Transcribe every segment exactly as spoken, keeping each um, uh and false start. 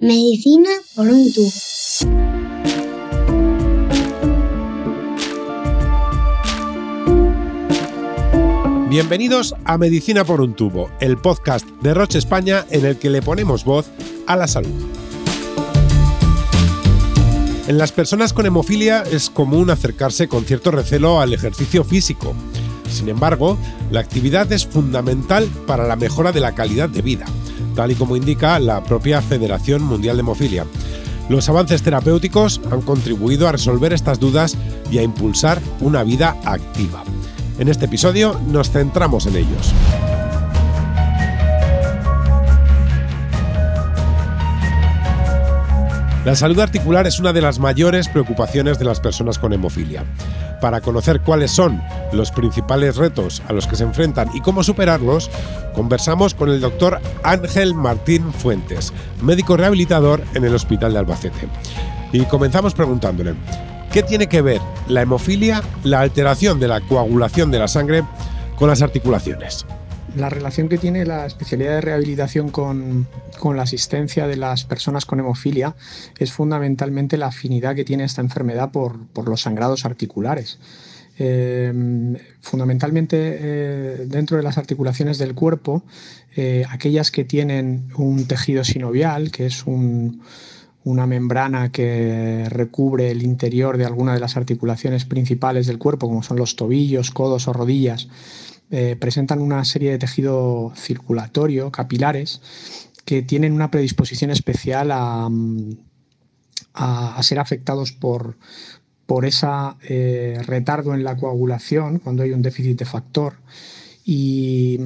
Medicina por un tubo. Bienvenidos a Medicina por un tubo, el podcast de Roche España en el que le ponemos voz a la salud. En las personas con hemofilia es común acercarse con cierto recelo al ejercicio físico. Sin embargo, la actividad es fundamental para la mejora de la calidad de vida, tal y como indica la propia Federación Mundial de Hemofilia. Los avances terapéuticos han contribuido a resolver estas dudas y a impulsar una vida activa. En este episodio nos centramos en ellos. La salud articular es una de las mayores preocupaciones de las personas con hemofilia. Para conocer cuáles son los principales retos a los que se enfrentan y cómo superarlos, conversamos con el doctor Ángel Martín Fuentes, médico rehabilitador en el Hospital de Albacete. Y comenzamos preguntándole, ¿qué tiene que ver la hemofilia, la alteración de la coagulación de la sangre, con las articulaciones? La relación que tiene la especialidad de rehabilitación con, con la asistencia de las personas con hemofilia es fundamentalmente la afinidad que tiene esta enfermedad por, por los sangrados articulares. Eh, fundamentalmente eh, dentro de las articulaciones del cuerpo, eh, aquellas que tienen un tejido sinovial, que es un... una membrana que recubre el interior de alguna de las articulaciones principales del cuerpo, como son los tobillos, codos o rodillas, eh, presentan una serie de tejido circulatorio, capilares, que tienen una predisposición especial a, a, a ser afectados por, por ese eh, retardo en la coagulación, cuando hay un déficit de factor, y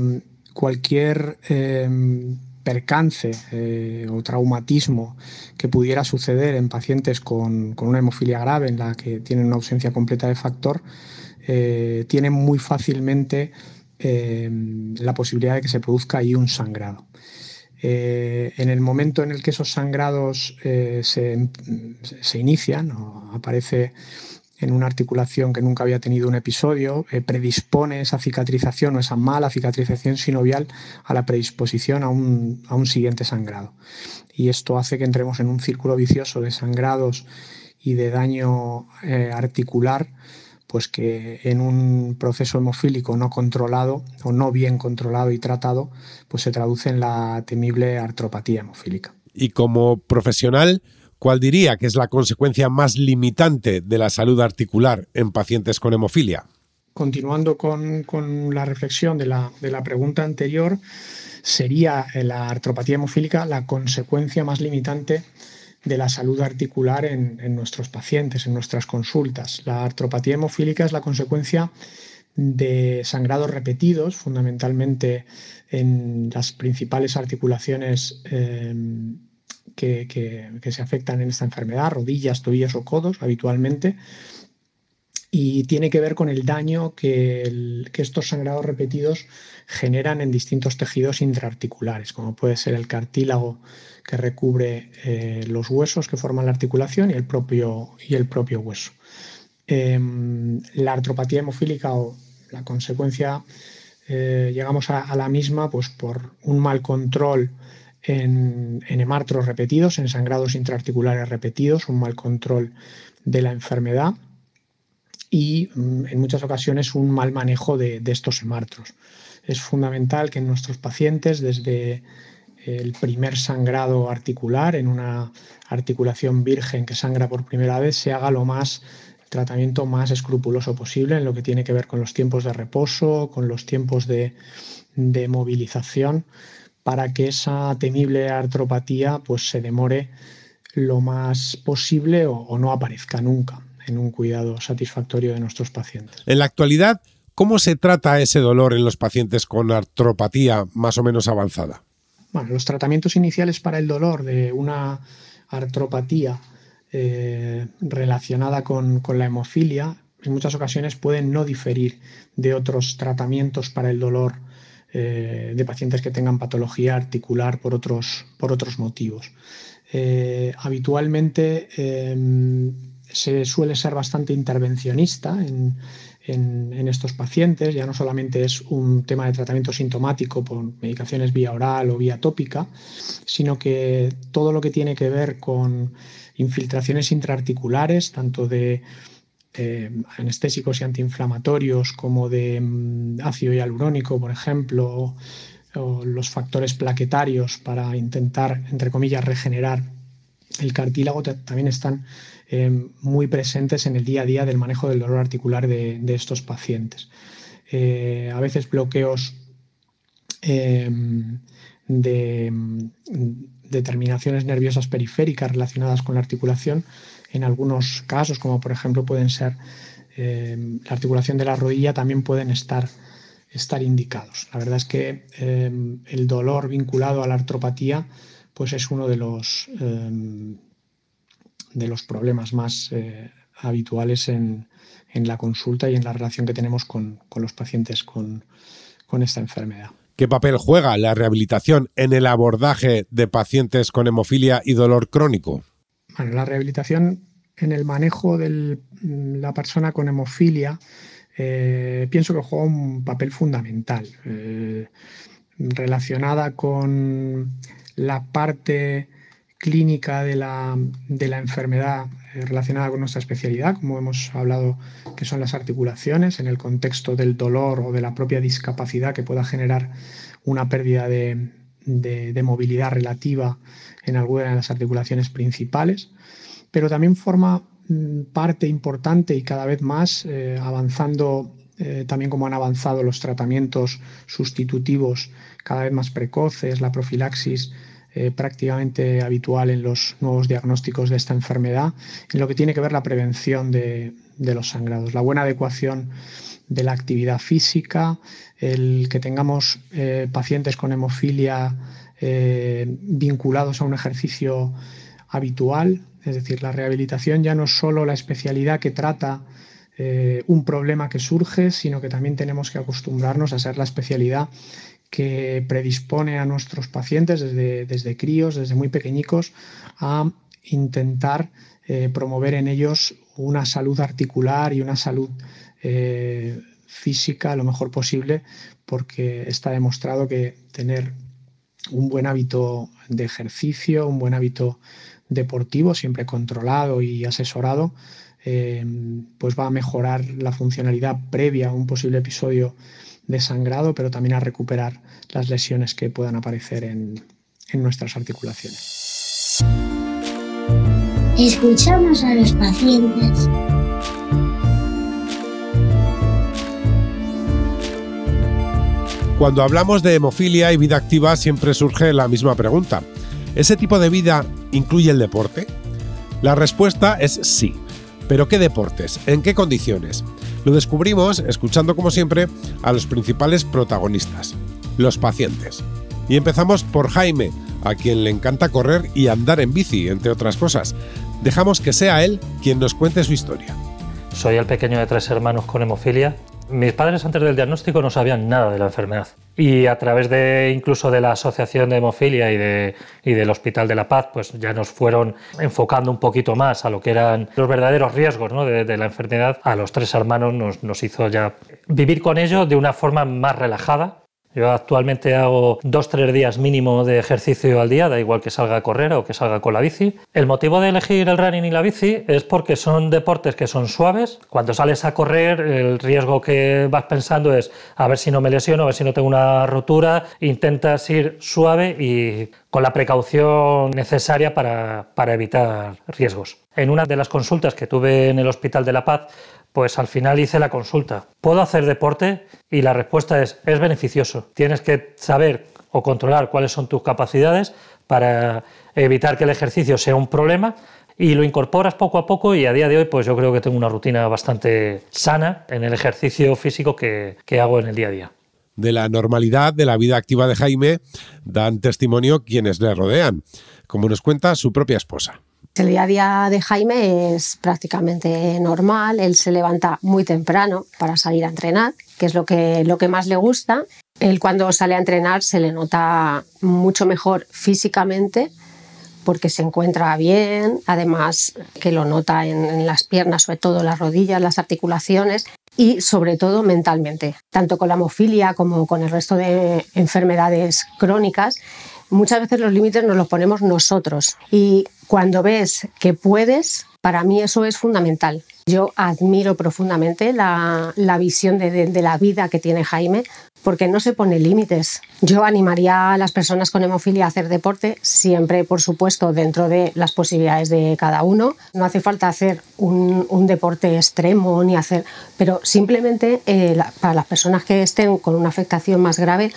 cualquier... Eh, percance eh, o traumatismo que pudiera suceder en pacientes con, con una hemofilia grave en la que tienen una ausencia completa de factor, eh, tienen muy fácilmente eh, la posibilidad de que se produzca ahí un sangrado. Eh, en el momento en el que esos sangrados eh, se, se inician o aparece en una articulación que nunca había tenido un episodio, eh, predispone esa cicatrización o esa mala cicatrización sinovial a la predisposición a un, a un siguiente sangrado. Y esto hace que entremos en un círculo vicioso de sangrados y de daño eh, articular, pues que en un proceso hemofílico no controlado o no bien controlado y tratado, pues se traduce en la temible artropatía hemofílica. Y como profesional, ¿cuál diría que es la consecuencia más limitante de la salud articular en pacientes con hemofilia? Continuando con, con la reflexión de la, de la pregunta anterior, sería la artropatía hemofílica la consecuencia más limitante de la salud articular en, en nuestros pacientes, en nuestras consultas. La artropatía hemofílica es la consecuencia de sangrados repetidos, fundamentalmente en las principales articulaciones eh, Que, que, que se afectan en esta enfermedad, rodillas, tobillos o codos habitualmente, y tiene que ver con el daño que, el, que estos sangrados repetidos generan en distintos tejidos intraarticulares, como puede ser el cartílago que recubre eh, los huesos que forman la articulación y el propio, y el propio hueso. Eh, la artropatía hemofílica o la consecuencia, eh, llegamos a, a la misma pues, por un mal control En, en hemartros repetidos, en sangrados intraarticulares repetidos, un mal control de la enfermedad y en muchas ocasiones un mal manejo de, de estos hemartros. Es fundamental que en nuestros pacientes, desde el primer sangrado articular, en una articulación virgen que sangra por primera vez, se haga lo más tratamiento más escrupuloso posible en lo que tiene que ver con los tiempos de reposo, con los tiempos de, de movilización, para que esa temible artropatía pues, se demore lo más posible o, o no aparezca nunca en un cuidado satisfactorio de nuestros pacientes. En la actualidad, ¿cómo se trata ese dolor en los pacientes con artropatía más o menos avanzada? Bueno, los tratamientos iniciales para el dolor de una artropatía eh, relacionada con, con la hemofilia en muchas ocasiones pueden no diferir de otros tratamientos para el dolor Eh, de pacientes que tengan patología articular por otros, por otros motivos. Eh, habitualmente eh, se suele ser bastante intervencionista en, en, en estos pacientes. Ya no solamente es un tema de tratamiento sintomático por medicaciones vía oral o vía tópica, sino que todo lo que tiene que ver con infiltraciones intraarticulares, tanto de eh, anestésicos y antiinflamatorios como de mm, ácido hialurónico, por ejemplo, o, o los factores plaquetarios para intentar, entre comillas, regenerar el cartílago, también están eh, muy presentes en el día a día del manejo del dolor articular de, de estos pacientes. Eh, a veces bloqueos eh, de, de terminaciones nerviosas periféricas relacionadas con la articulación, en algunos casos, como por ejemplo pueden ser eh, la articulación de la rodilla, también pueden estar, estar indicados. La verdad es que eh, el dolor vinculado a la artropatía pues es uno de los, eh, de los problemas más eh, habituales en, en la consulta y en la relación que tenemos con, con los pacientes con, con esta enfermedad. ¿Qué papel juega la rehabilitación en el abordaje de pacientes con hemofilia y dolor crónico? Bueno, la rehabilitación en el manejo de la persona con hemofilia eh, pienso que juega un papel fundamental eh, relacionada con la parte clínica de la, de la enfermedad relacionada con nuestra especialidad, como hemos hablado, que son las articulaciones, en el contexto del dolor o de la propia discapacidad que pueda generar una pérdida de, de, de movilidad relativa en alguna de las articulaciones principales, pero también forma parte importante y cada vez más eh, avanzando Eh, también como han avanzado los tratamientos sustitutivos cada vez más precoces, la profilaxis eh, prácticamente habitual en los nuevos diagnósticos de esta enfermedad, en lo que tiene que ver la prevención de, de los sangrados, la buena adecuación de la actividad física, el que tengamos eh, pacientes con hemofilia eh, vinculados a un ejercicio habitual, es decir, la rehabilitación ya no es solo la especialidad que trata Eh, un problema que surge, sino que también tenemos que acostumbrarnos a ser la especialidad que predispone a nuestros pacientes desde, desde críos, desde muy pequeñicos, a intentar eh, promover en ellos una salud articular y una salud eh, física lo mejor posible, porque está demostrado que tener un buen hábito de ejercicio, un buen hábito deportivo, siempre controlado y asesorado, Eh, pues va a mejorar la funcionalidad previa a un posible episodio de sangrado, pero también a recuperar las lesiones que puedan aparecer en, en nuestras articulaciones. Escuchamos a los pacientes. Cuando hablamos de hemofilia y vida activa siempre surge la misma pregunta. ¿Ese tipo de vida incluye el deporte? La respuesta es sí. ¿Pero qué deportes? ¿En qué condiciones? Lo descubrimos escuchando, como siempre, a los principales protagonistas, los pacientes. Y empezamos por Jaime, a quien le encanta correr y andar en bici, entre otras cosas. Dejamos que sea él quien nos cuente su historia. Soy el pequeño de tres hermanos con hemofilia. Mis padres antes del diagnóstico no sabían nada de la enfermedad. Y a través de incluso de la Asociación de Hemofilia y, de, y del Hospital de la Paz, pues ya nos fueron enfocando un poquito más a lo que eran los verdaderos riesgos, ¿no? de, de la enfermedad. A los tres hermanos nos, nos hizo ya vivir con ello de una forma más relajada. Yo actualmente hago dos, tres días mínimo de ejercicio al día, da igual que salga a correr o que salga con la bici. El motivo de elegir el running y la bici es porque son deportes que son suaves. Cuando sales a correr, el riesgo que vas pensando es a ver si no me lesiono, a ver si no tengo una rotura. Intentas ir suave y con la precaución necesaria para, para evitar riesgos. En una de las consultas que tuve en el Hospital de la Paz, pues al final hice la consulta. ¿Puedo hacer deporte? Y la respuesta es, es beneficioso. Tienes que saber o controlar cuáles son tus capacidades para evitar que el ejercicio sea un problema y lo incorporas poco a poco y a día de hoy pues yo creo que tengo una rutina bastante sana en el ejercicio físico que, que hago en el día a día. De la normalidad de la vida activa de Jaime dan testimonio quienes le rodean, como nos cuenta su propia esposa. El día a día de Jaime es prácticamente normal, él se levanta muy temprano para salir a entrenar, que es lo que, lo que más le gusta. Él cuando sale a entrenar se le nota mucho mejor físicamente porque se encuentra bien, además que lo nota en, en las piernas, sobre todo las rodillas, las articulaciones. y sobre todo mentalmente. Tanto con la hemofilia como con el resto de enfermedades crónicas, muchas veces los límites nos los ponemos nosotros y cuando ves que puedes, para mí eso es fundamental. Yo admiro profundamente la, la visión de, de, de la vida que tiene Jaime, porque no se pone límites. Yo animaría a las personas con hemofilia a hacer deporte, siempre, por supuesto, dentro de las posibilidades de cada uno. No hace falta hacer un, un deporte extremo, ni hacer, pero simplemente eh, la, para las personas que estén con una afectación más grave,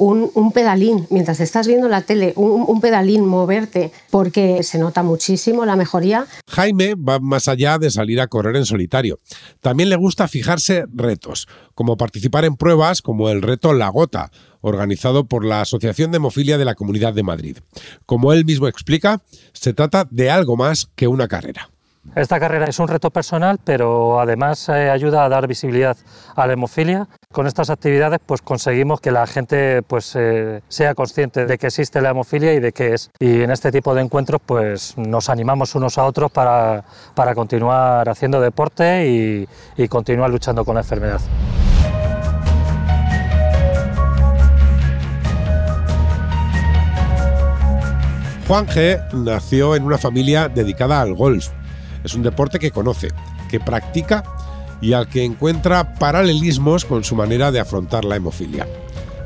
Un, un pedalín, mientras estás viendo la tele, un, un pedalín, moverte, porque se nota muchísimo la mejoría. Jaime va más allá de salir a correr en solitario. También le gusta fijarse retos, como participar en pruebas como el Reto La Gota, organizado por la Asociación de Hemofilia de la Comunidad de Madrid. Como él mismo explica, se trata de algo más que una carrera. Esta carrera es un reto personal, pero además eh, ayuda a dar visibilidad a la hemofilia. Con estas actividades pues conseguimos que la gente pues, eh, sea consciente de que existe la hemofilia y de qué es. Y en este tipo de encuentros pues, nos animamos unos a otros para, para continuar haciendo deporte y, y continuar luchando con la enfermedad. Juanje nació en una familia dedicada al golf. Es un deporte que conoce, que practica y al que encuentra paralelismos con su manera de afrontar la hemofilia.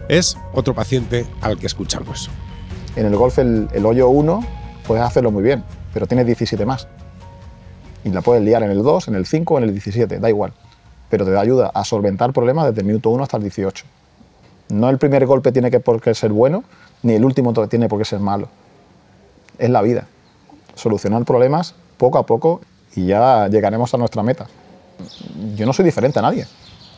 Es otro paciente al que escuchamos. En el golf el, el hoyo uno puedes hacerlo muy bien, pero tienes diecisiete más. Y la puedes liar en el dos, en el cinco o en el diecisiete, da igual. Pero te da ayuda a solventar problemas desde el minuto uno hasta el dieciocho. No el primer golpe tiene que por qué ser bueno, ni el último tiene por qué ser malo. Es la vida. Solucionar problemas poco a poco y ya llegaremos a nuestra meta. Yo no soy diferente a nadie.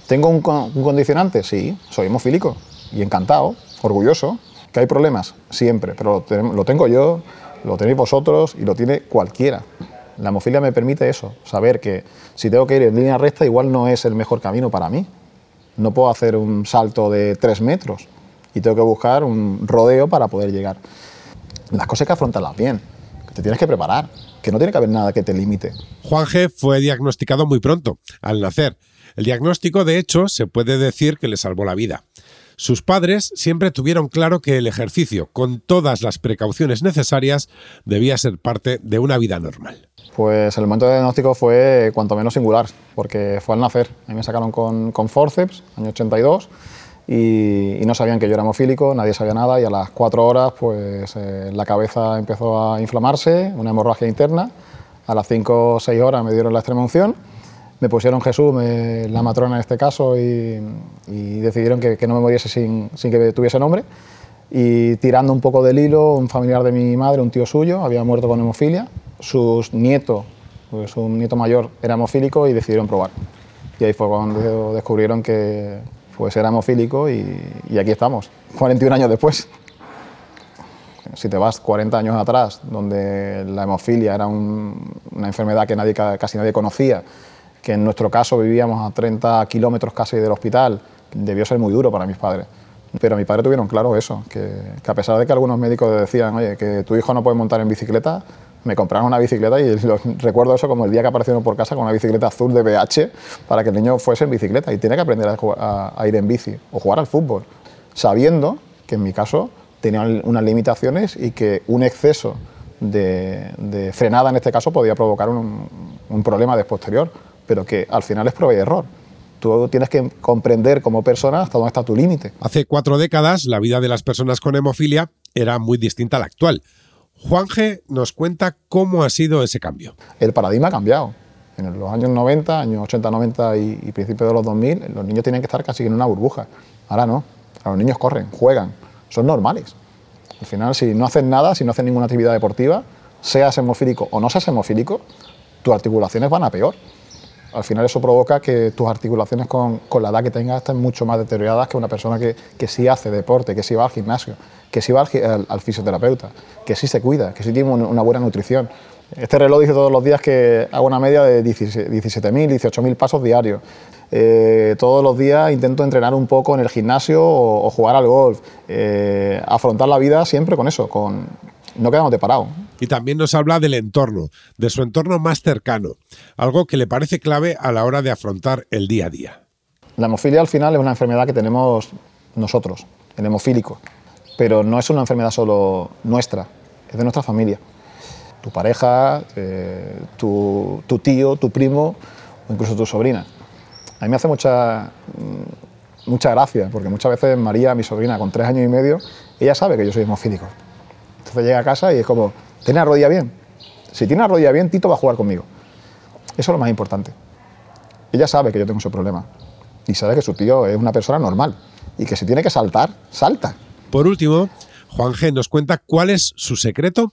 ¿Tengo un, con- un condicionante? Sí, soy hemofílico y encantado, orgulloso. ¿Que hay problemas? Siempre, pero lo, te- lo tengo yo, lo tenéis vosotros y lo tiene cualquiera. La hemofilia me permite eso, saber que si tengo que ir en línea recta igual no es el mejor camino para mí. No puedo hacer un salto de tres metros y tengo que buscar un rodeo para poder llegar. Las cosas hay que afrontarlas bien, que te tienes que preparar, que no tiene que haber nada que te limite. Juanje fue diagnosticado muy pronto, al nacer. El diagnóstico, de hecho, se puede decir que le salvó la vida. Sus padres siempre tuvieron claro que el ejercicio, con todas las precauciones necesarias, debía ser parte de una vida normal. Pues el momento de diagnóstico fue cuanto menos singular, porque fue al nacer. A mí me sacaron con, con forceps, año ochenta y dos, y, y no sabían que yo era hemofílico, nadie sabía nada, y a las cuatro horas pues eh, la cabeza empezó a inflamarse, una hemorragia interna. A las cinco o seis horas me dieron la extremunción, me pusieron Jesús, me, la matrona en este caso, y, y decidieron que, que no me muriese sin, sin que tuviese nombre. Y tirando un poco del hilo, un familiar de mi madre, un tío suyo, había muerto con hemofilia. Sus nietos, pues un nieto mayor era hemofílico y decidieron probar. Y ahí fue cuando descubrieron que pues era hemofílico y, y aquí estamos, cuarenta y un años después. Si te vas cuarenta años atrás, donde la hemofilia era un, una enfermedad que nadie, casi nadie conocía, que en nuestro caso vivíamos a treinta kilómetros casi del hospital, debió ser muy duro para mis padres. Pero mis padres tuvieron claro eso, que, que a pesar de que algunos médicos decían, oye, que tu hijo no puede montar en bicicleta, me compraron una bicicleta y lo, recuerdo eso como el día que aparecieron por casa con una bicicleta azul de B H para que el niño fuese en bicicleta y tiene que aprender a, jugar, a, a ir en bici o jugar al fútbol, sabiendo que en mi caso tenían unas limitaciones y que un exceso de, de frenada en este caso podía provocar un, un problema de posterior, pero que al final es prueba y error. Tú tienes que comprender como persona hasta dónde está tu límite. Hace cuatro décadas la vida de las personas con hemofilia era muy distinta a la actual. Juanje nos cuenta cómo ha sido ese cambio. El paradigma ha cambiado. En los años noventa, años ochenta, noventa y, y principios de los dos mil, los niños tenían que estar casi en una burbuja. Ahora no. Ahora los niños corren, juegan, son normales. Al final, si no haces nada, si no haces ninguna actividad deportiva, seas hemofílico o no seas hemofílico, tus articulaciones van a peor. Al final eso provoca que tus articulaciones con, con la edad que tengas estén mucho más deterioradas que una persona que, que sí hace deporte, que sí va al gimnasio, que sí va al, al, al fisioterapeuta, que sí se cuida, que sí tiene una buena nutrición. Este reloj dice todos los días que hago una media de diecisiete mil, dieciocho mil pasos diarios. Eh, todos los días intento entrenar un poco en el gimnasio o, o jugar al golf. Eh, afrontar la vida siempre con eso, con, no quedamos de parado. Y también nos habla del entorno, de su entorno más cercano, algo que le parece clave a la hora de afrontar el día a día. La hemofilia al final es una enfermedad que tenemos nosotros, el hemofílico, pero no es una enfermedad solo nuestra, es de nuestra familia. Tu pareja, eh, tu, tu tío, tu primo o incluso tu sobrina. A mí me hace mucha, mucha gracia, porque muchas veces María, mi sobrina, con tres años y medio, ella sabe que yo soy hemofílico. Entonces llega a casa y es como, ¿tienes la rodilla bien? Si tienes la rodilla bien, Tito va a jugar conmigo. Eso es lo más importante. Ella sabe que yo tengo ese problema y sabe que su tío es una persona normal y que si tiene que saltar, salta. Por último, Juanje nos cuenta cuál es su secreto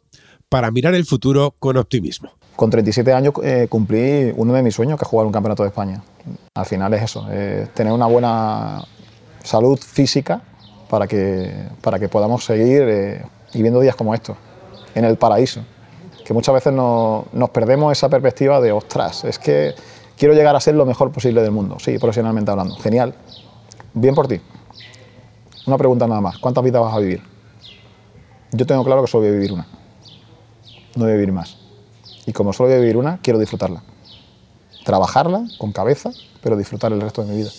para mirar el futuro con optimismo. Con treinta y siete años eh, cumplí uno de mis sueños, que es jugar un campeonato de España. Al final es eso, eh, tener una buena salud física para que, para que podamos seguir eh, viviendo días como estos, en el paraíso. Que muchas veces no, nos perdemos esa perspectiva de, ostras, es que quiero llegar a ser lo mejor posible del mundo, sí, profesionalmente hablando. Genial, bien por ti. Una pregunta nada más, ¿cuántas vidas vas a vivir? Yo tengo claro que solo voy a vivir una. No voy a vivir más. Y como solo voy a vivir una, quiero disfrutarla. Trabajarla con cabeza, pero disfrutar el resto de mi vida.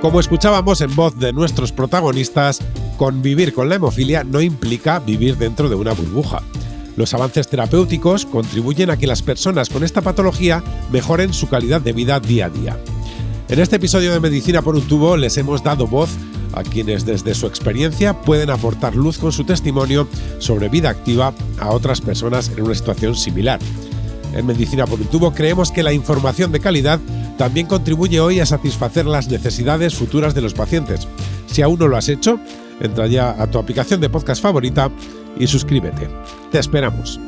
Como escuchábamos en voz de nuestros protagonistas, convivir con la hemofilia no implica vivir dentro de una burbuja. Los avances terapéuticos contribuyen a que las personas con esta patología mejoren su calidad de vida día a día. En este episodio de Medicina por un tubo les hemos dado voz a quienes desde su experiencia pueden aportar luz con su testimonio sobre vida activa a otras personas en una situación similar. En Medicina por un tubo creemos que la información de calidad también contribuye hoy a satisfacer las necesidades futuras de los pacientes. Si aún no lo has hecho, entra ya a tu aplicación de podcast favorita y suscríbete. Te esperamos.